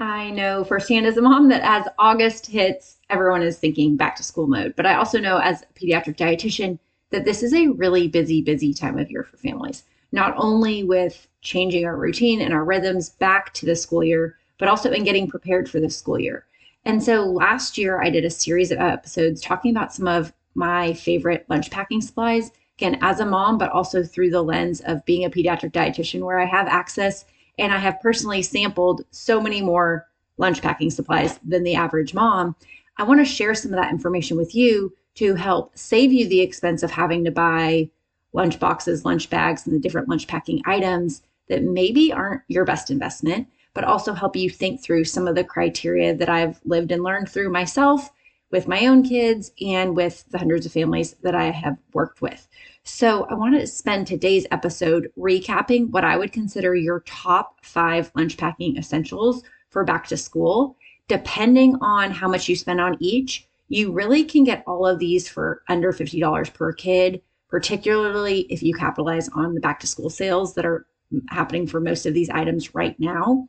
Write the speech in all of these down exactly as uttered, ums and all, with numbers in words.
I know firsthand as a mom that as August hits, everyone is thinking back to school mode. But I also know as a pediatric dietitian that this is a really busy, busy time of year for families, not only with changing our routine and our rhythms back to the school year, but also in getting prepared for the school year. And so last year I did a series of episodes talking about some of my favorite lunch packing supplies, again, as a mom, but also through the lens of being a pediatric dietitian where I have access and I have personally sampled so many more lunch packing supplies than the average mom. I want to share some of that information with you to help save you the expense of having to buy lunch boxes, lunch bags, and the different lunch packing items that maybe aren't your best investment, but also help you think through some of the criteria that I've lived and learned through myself with my own kids and with the hundreds of families that I have worked with. So I wanted to spend today's episode recapping what I would consider your top five lunch packing essentials for back to school. Depending on how much you spend on each, you really can get all of these for under fifty dollars per kid, particularly if you capitalize on the back to school sales that are happening for most of these items right now.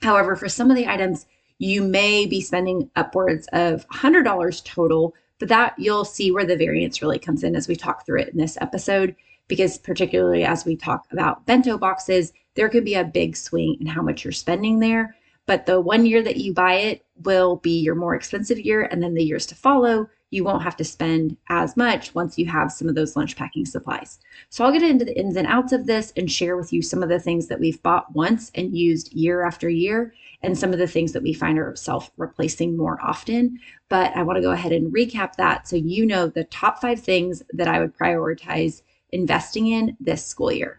However, for some of the items, you may be spending upwards of one hundred dollars total, but that you'll see where the variance really comes in as we talk through it in this episode, because particularly as we talk about bento boxes, there could be a big swing in how much you're spending there. But the one year that you buy it will be your more expensive year, and then the years to follow, you won't have to spend as much once you have some of those lunch packing supplies. So I'll get into the ins and outs of this and share with you some of the things that we've bought once and used year after year, and some of the things that we find ourselves replacing more often. But I want to go ahead and recap that so you know the top five things that I would prioritize investing in this school year.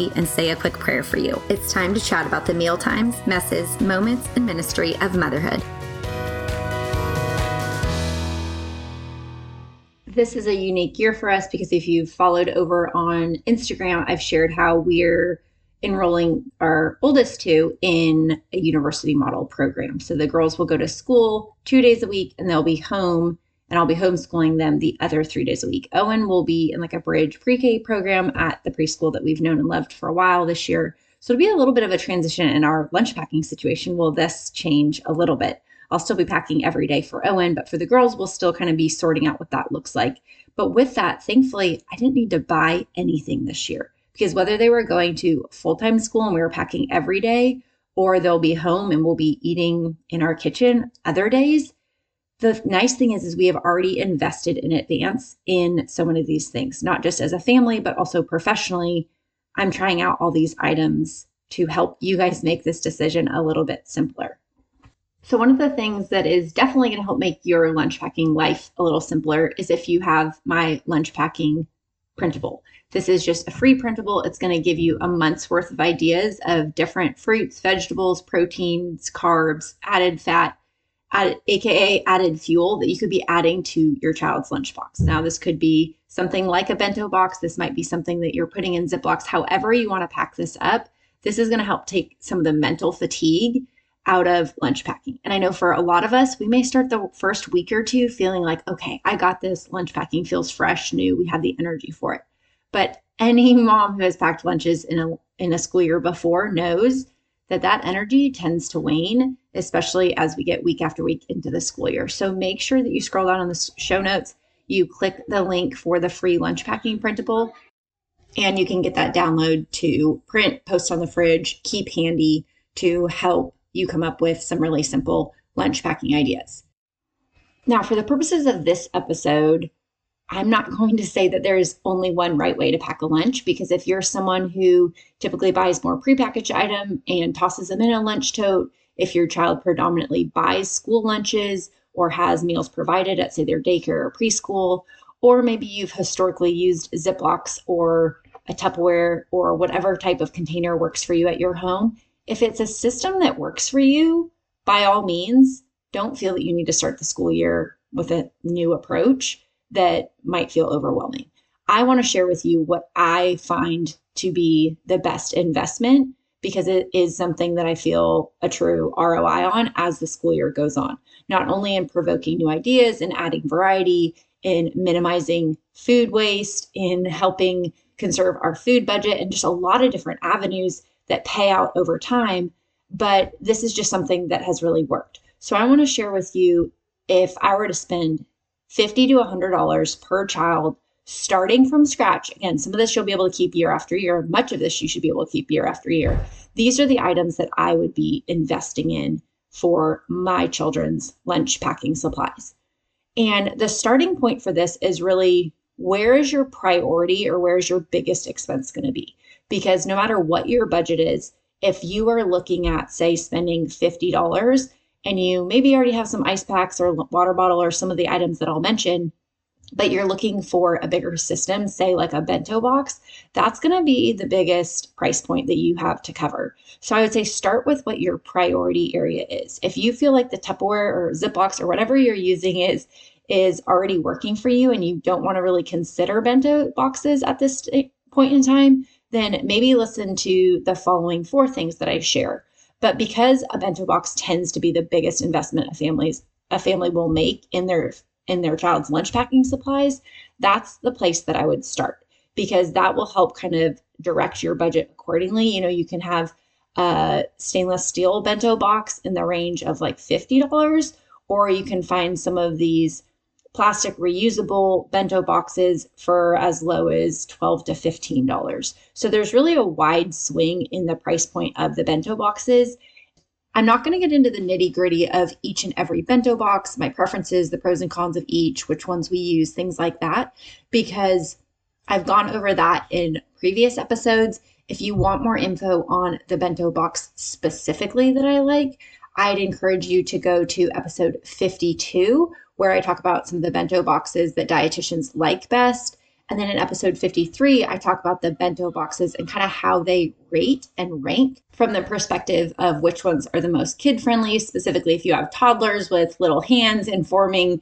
and say a quick prayer for you. It's time to chat about the meal times, messes, moments, and ministry of motherhood. This is a unique year for us because if you've followed over on Instagram, I've shared how we're enrolling our oldest two in a university model program. So the girls will go to school two days a week and they'll be home, and I'll be homeschooling them the other three days a week. Owen will be in like a bridge pre-K program at the preschool that we've known and loved for a while this year. So it'll be a little bit of a transition in our lunch packing situation. Will this change a little bit? I'll still be packing every day for Owen, but for the girls, we'll still kind of be sorting out what that looks like. But with that, thankfully, I didn't need to buy anything this year because whether they were going to full-time school and we were packing every day, or they'll be home and we'll be eating in our kitchen other days, the nice thing is, is we have already invested in advance in so many of these things, not just as a family, but also professionally. I'm trying out all these items to help you guys make this decision a little bit simpler. So one of the things that is definitely going to help make your lunch packing life a little simpler is if you have my lunch packing printable. This is just a free printable. It's going to give you a month's worth of ideas of different fruits, vegetables, proteins, carbs, added fat, Added, A K A added fuel that you could be adding to your child's lunchbox. Now, this could be something like a bento box. This might be something that you're putting in Ziplocs. However you want to pack this up, this is going to help take some of the mental fatigue out of lunch packing. And I know for a lot of us, we may start the first week or two feeling like, okay, I got this. Lunch packing feels fresh, new. We have the energy for it. But any mom who has packed lunches in a in a school year before knows that that energy tends to wane, especially as we get week after week into the school year. So make sure that you scroll down on the show notes, you click the link for the free lunch packing printable, and you can get that download to print, post on the fridge, keep handy to help you come up with some really simple lunch packing ideas. Now, for the purposes of this episode, I'm not going to say that there is only one right way to pack a lunch, because if you're someone who typically buys more prepackaged item and tosses them in a lunch tote, if your child predominantly buys school lunches or has meals provided at, say, their daycare or preschool, or maybe you've historically used Ziplocs or a Tupperware or whatever type of container works for you at your home. If it's a system that works for you, by all means, don't feel that you need to start the school year with a new approach that might feel overwhelming. I want to share with you what I find to be the best investment, because it is something that I feel a true R O I on as the school year goes on, not only in provoking new ideas and adding variety, in minimizing food waste, in helping conserve our food budget, and just a lot of different avenues that pay out over time. But this is just something that has really worked. So I want to share with you, if I were to spend fifty to one hundred dollars per child starting from scratch, again, some of this you'll be able to keep year after year. Much of this you should be able to keep year after year. These are the items that I would be investing in for my children's lunch packing supplies. And the starting point for this is really, where is your priority, or where is your biggest expense going to be? Because no matter what your budget is, if you are looking at, say, spending fifty dollars and you maybe already have some ice packs or water bottle or some of the items that I'll mention, but you're looking for a bigger system, say like a bento box, that's going to be the biggest price point that you have to cover. So I would say start with what your priority area is. If you feel like the Tupperware or Ziplocs or whatever you're using is, is already working for you and you don't want to really consider bento boxes at this point in time, then maybe listen to the following four things that I share. But because a bento box tends to be the biggest investment a family's, a family will make in their in their child's lunch packing supplies, that's the place that I would start, because that will help kind of direct your budget accordingly. You know, you can have a stainless steel bento box in the range of like fifty dollars, or you can find some of these plastic reusable bento boxes for as low as twelve to fifteen dollars. So there's really a wide swing in the price point of the bento boxes. I'm not going to get into the nitty gritty of each and every bento box, my preferences, the pros and cons of each, which ones we use, things like that, because I've gone over that in previous episodes. If you want more info on the bento box specifically that I like, I'd encourage you to go to episode fifty-two, where I talk about some of the bento boxes that dietitians like best. And then in episode fifty-three, I talk about the bento boxes and kind of how they rate and rank from the perspective of which ones are the most kid-friendly, specifically if you have toddlers with little hands and forming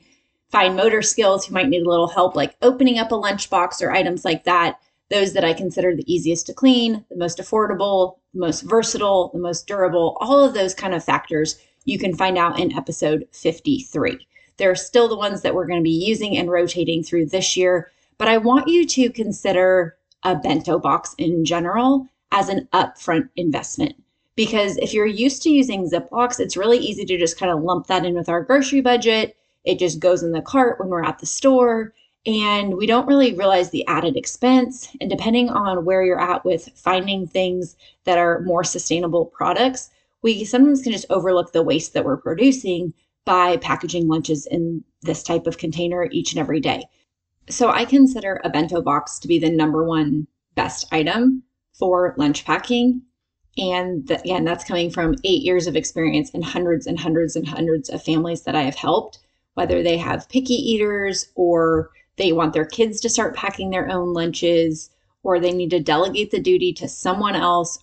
fine motor skills who might need a little help, like opening up a lunchbox or items like that, those that I consider the easiest to clean, the most affordable, the most versatile, the most durable, all of those kind of factors you can find out in episode fifty-three. They're still the ones that we're going to be using and rotating through this year. But I want you to consider a bento box in general as an upfront investment, because if you're used to using Ziplocs, it's really easy to just kind of lump that in with our grocery budget. It just goes in the cart when we're at the store, and we don't really realize the added expense. And depending on where you're at with finding things that are more sustainable products, we sometimes can just overlook the waste that we're producing by packaging lunches in this type of container each and every day. So I consider a bento box to be the number one best item for lunch packing. And the, again, that's coming from eight years of experience and hundreds and hundreds and hundreds of families that I have helped, whether they have picky eaters or they want their kids to start packing their own lunches, or they need to delegate the duty to someone else,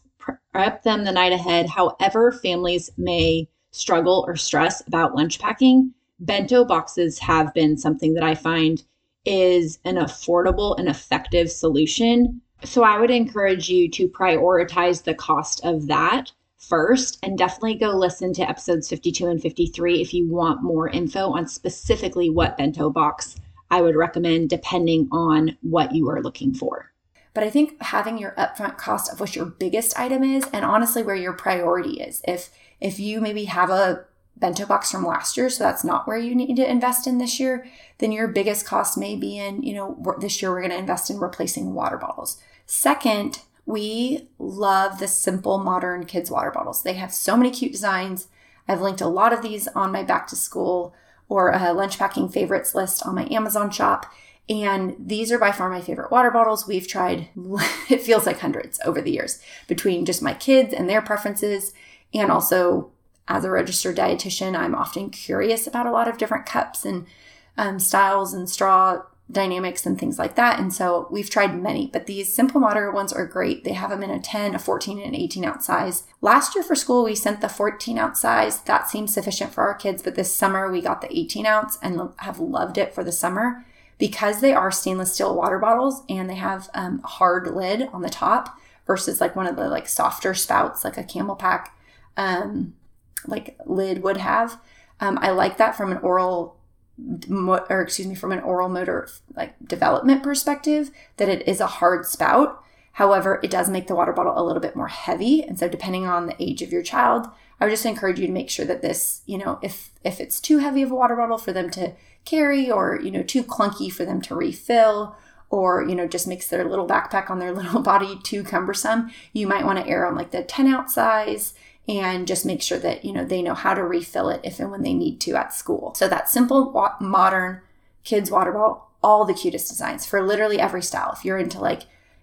prep them the night ahead. However families may struggle or stress about lunch packing, bento boxes have been something that I find is an affordable and effective solution. So I would encourage you to prioritize the cost of that first, and definitely go listen to episodes fifty-two and fifty-three if you want more info on specifically what bento box I would recommend depending on what you are looking for. But I think having your upfront cost of what your biggest item is, and honestly where your priority is. If if you maybe have a bento box from last year, so that's not where you need to invest in this year, then your biggest cost may be in, you know, this year we're going to invest in replacing water bottles. Second, we love the Simple Modern kids water bottles. They have so many cute designs. I've linked a lot of these on my back to school or a lunch packing favorites list on my Amazon shop. And these are by far my favorite water bottles. We've tried, it feels like hundreds over the years, between just my kids and their preferences, and also as a registered dietitian, I'm often curious about a lot of different cups and um, styles and straw dynamics and things like that. And so we've tried many, but these Simple Modern ones are great. They have them in a ten, a fourteen, and an eighteen ounce size. Last year for school, we sent the fourteen ounce size. That seemed sufficient for our kids, but this summer we got the eighteen ounce and have loved it for the summer because they are stainless steel water bottles and they have um, a hard lid on the top versus like one of the like softer spouts, like a Camel Pack um, like lid would have. Um, I like that from an oral or excuse me, from an oral motor like development perspective, that it is a hard spout. However, it does make the water bottle a little bit more heavy. And so depending on the age of your child, I would just encourage you to make sure that this, you know, if, if it's too heavy of a water bottle for them to carry or, you know, too clunky for them to refill or, you know, just makes their little backpack on their little body too cumbersome, you might want to err on like the ten ounce size and just make sure that, you know, they know how to refill it if and when they need to at school. So that Simple wa- Modern kids water bottle, all the cutest designs for literally every style. If you're into like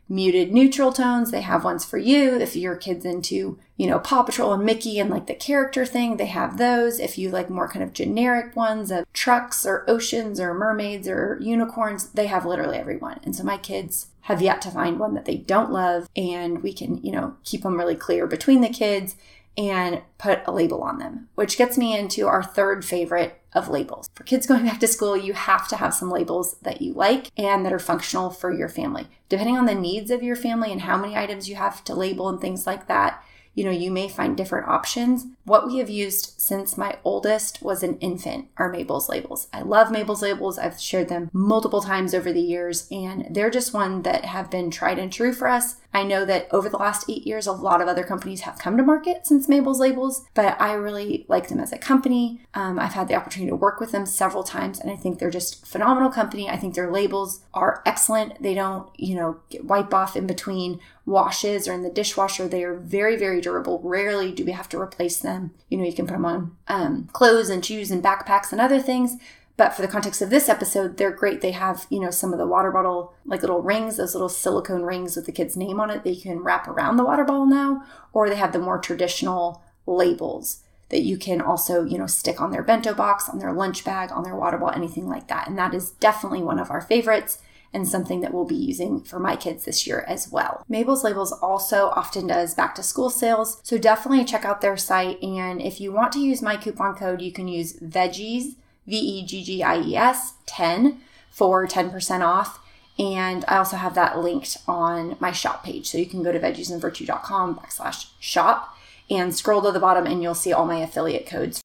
muted neutral tones, they have ones for you. If your kid's into, you know, Paw Patrol and Mickey and like the character thing, they have those. If you like more kind of generic ones of trucks or oceans or mermaids or unicorns, they have literally every one. And so my kids have yet to find one that they don't love, and we can, you know, keep them really clear between the kids and put a label on them, which gets me into our third favorite of labels. For kids going back to school, you have to have some labels that you like and that are functional for your family. Depending on the needs of your family and how many items you have to label and things like that, you know, you may find different options. What we have used since my oldest was an infant are Mabel's Labels. I love Mabel's Labels. I've shared them multiple times over the years, and they're just one that have been tried and true for us. I know that over the last eight years, a lot of other companies have come to market since Mabel's Labels, but I really like them as a company. Um, I've had the opportunity to work with them several times, and I think they're just a phenomenal company. I think their labels are excellent. They don't, you know, wipe off in between washes or in the dishwasher. They are very, very durable. Rarely do we have to replace them. You know, you can put them on um, clothes and shoes and backpacks and other things. But for the context of this episode, they're great. They have, you know, some of the water bottle, like little rings, those little silicone rings with the kid's name on it that you can wrap around the water bottle now, or they have the more traditional labels that you can also, you know, stick on their bento box, on their lunch bag, on their water bottle, anything like that. And that is definitely one of our favorites and something that we'll be using for my kids this year as well. Mabel's Labels also often does back to school sales, so definitely check out their site. And if you want to use my coupon code, you can use Veggies, V E G G I E S, ten for ten percent off. And I also have that linked on my shop page. So you can go to veggies and virtue dot com backslash shop and scroll to the bottom and you'll see all my affiliate codes.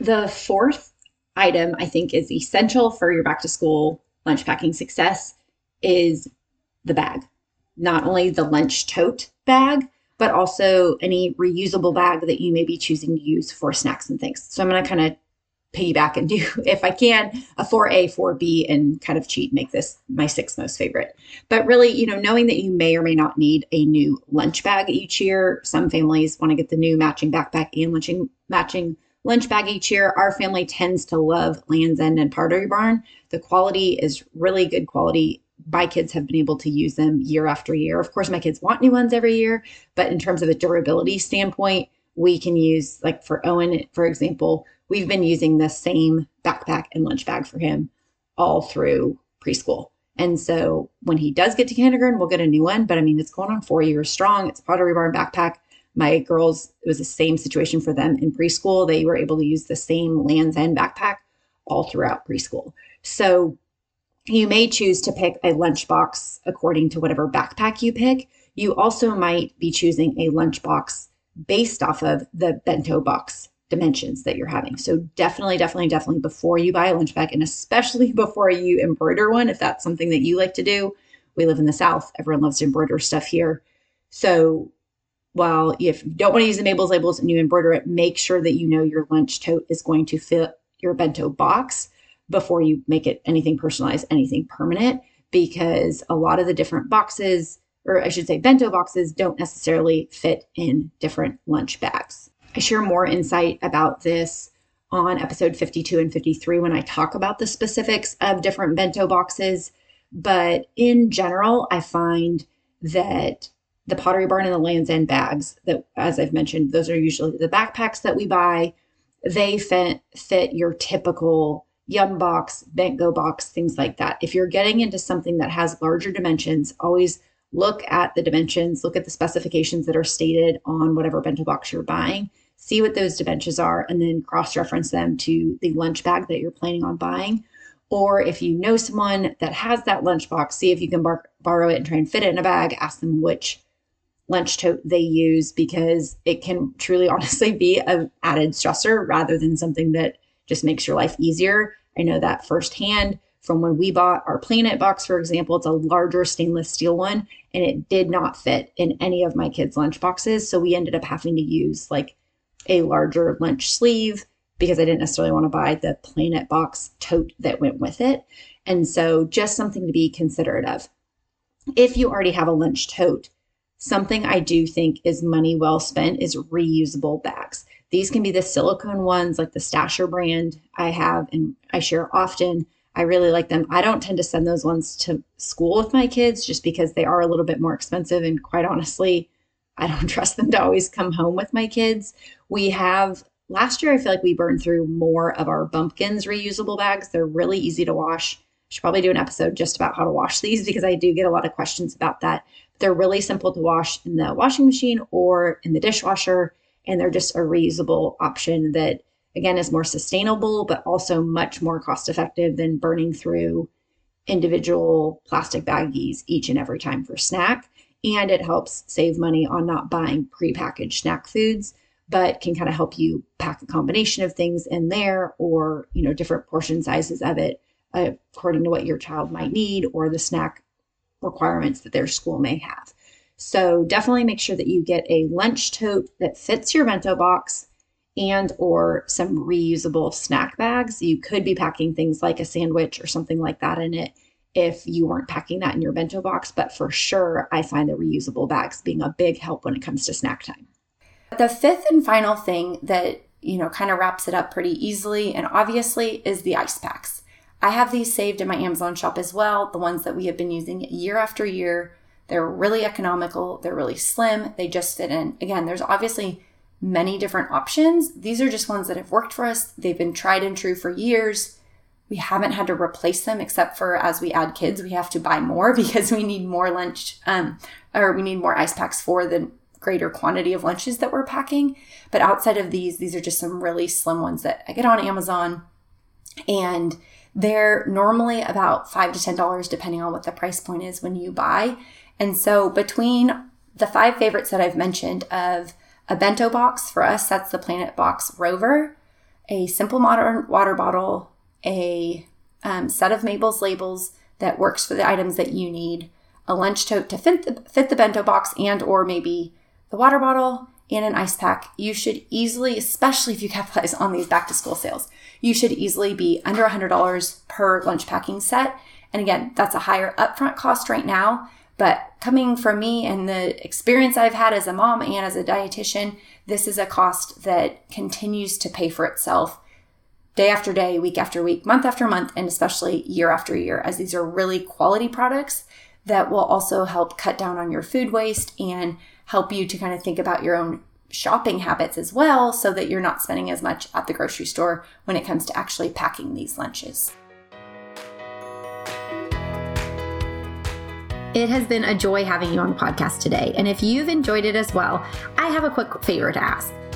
The fourth item I think is essential for your back to school lunch packing success is the bag. Not only the lunch tote bag, but also any reusable bag that you may be choosing to use for snacks and things. So I'm going to kind of piggyback and do, if I can, a four A, four B and kind of cheat, make this my sixth most favorite. But really, you know, knowing that you may or may not need a new lunch bag each year. Some families want to get the new matching backpack and lunching, matching lunch bag each year. Our family tends to love Land's End and Pottery Barn. The quality is really good quality. My kids have been able to use them year after year. Of course, my kids want new ones every year, but in terms of a durability standpoint, we can use, like for Owen, for example, we've been using the same backpack and lunch bag for him all through preschool. And so when he does get to kindergarten, we'll get a new one. But I mean, it's going on four years strong. It's a Pottery Barn backpack. My girls, it was the same situation for them in preschool. They were able to use the same Land's End backpack all throughout preschool. So you may choose to pick a lunchbox according to whatever backpack you pick. You also might be choosing a lunchbox based off of the bento box dimensions that you're having. So definitely, definitely, definitely before you buy a lunch bag, and especially before you embroider one, if that's something that you like to do. We live in the South. Everyone loves to embroider stuff here. So while if you don't want to use the Mabel's Labels and you embroider it, make sure that you know your lunch tote is going to fit your bento box before you make it anything personalized, anything permanent, because a lot of the different boxes, or I should say bento boxes, don't necessarily fit in different lunch bags. I share more insight about this on episode fifty-two and fifty-three when I talk about the specifics of different bento boxes. But in general, I find that the Pottery Barn and the Land's End bags that, as I've mentioned, those are usually the backpacks that we buy. They fit, fit your typical Yum Box, Bent Go Box, things like that. If you're getting into something that has larger dimensions, always look at the dimensions, look at the specifications that are stated on whatever bento box you're buying, see what those dimensions are, and then cross-reference them to the lunch bag that you're planning on buying. Or if you know someone that has that lunch box, see if you can bar- borrow it and try and fit it in a bag. Ask them which lunch tote they use, because it can truly honestly be an added stressor rather than something that just makes your life easier. I know that firsthand from when we bought our Planet Box, for example. It's a larger stainless steel one, and it did not fit in any of my kids' lunch boxes. So we ended up having to use like a larger lunch sleeve because I didn't necessarily want to buy the Planet Box tote that went with it. And so just something to be considerate of. If you already have a lunch tote, something I do think is money well spent is reusable bags. These can be the silicone ones like the Stasher brand I have and I share often. I really like them. I don't tend to send those ones to school with my kids just because they are a little bit more expensive, and quite honestly, I don't trust them to always come home with my kids. We have, last year, I feel like we burned through more of our Bumpkins reusable bags. They're really easy to wash. I should probably do an episode just about how to wash these because I do get a lot of questions about that. They're really simple to wash in the washing machine or in the dishwasher, and they're just a reusable option that, again, is more sustainable, but also much more cost effective than burning through individual plastic baggies each and every time for snack. And it helps save money on not buying prepackaged snack foods, but can kind of help you pack a combination of things in there, or, you know, different portion sizes of it uh, according to what your child might need or the snack requirements that their school may have. So definitely make sure that you get a lunch tote that fits your bento box and or some reusable snack bags. You could be packing things like a sandwich or something like that in it if you weren't packing that in your bento box, but for sure, I find the reusable bags being a big help when it comes to snack time. The fifth and final thing that, you know, kind of wraps it up pretty easily and obviously is the ice packs. I have these saved in my Amazon shop as well, the ones that we have been using year after year. They're really economical. They're really slim. They just fit in. Again, there's obviously many different options. These are just ones that have worked for us. They've been tried and true for years. We haven't had to replace them, except for as we add kids, we have to buy more because we need more lunch, um, or we need more ice packs for the greater quantity of lunches that we're packing. But outside of these, these are just some really slim ones that I get on Amazon, and they're normally about five to ten dollars depending on what the price point is when you buy. And so between the five favorites that I've mentioned of a bento box, for us, that's the Planet Box Rover, a Simple Modern water bottle, a um, set of Mabel's labels that works for the items that you need, a lunch tote to fit the, fit the bento box and or maybe the water bottle, and an ice pack, you should easily, especially if you capitalize on these back to school sales, you should easily be under one hundred dollars per lunch packing set. And again, that's a higher upfront cost right now, but coming from me and the experience I've had as a mom and as a dietitian, this is a cost that continues to pay for itself day after day, week after week, month after month, and especially year after year, as these are really quality products that will also help cut down on your food waste and help you to kind of think about your own shopping habits as well, so that you're not spending as much at the grocery store when it comes to actually packing these lunches. It has been a joy having you on the podcast today. And if you've enjoyed it as well, I have a quick favor to ask.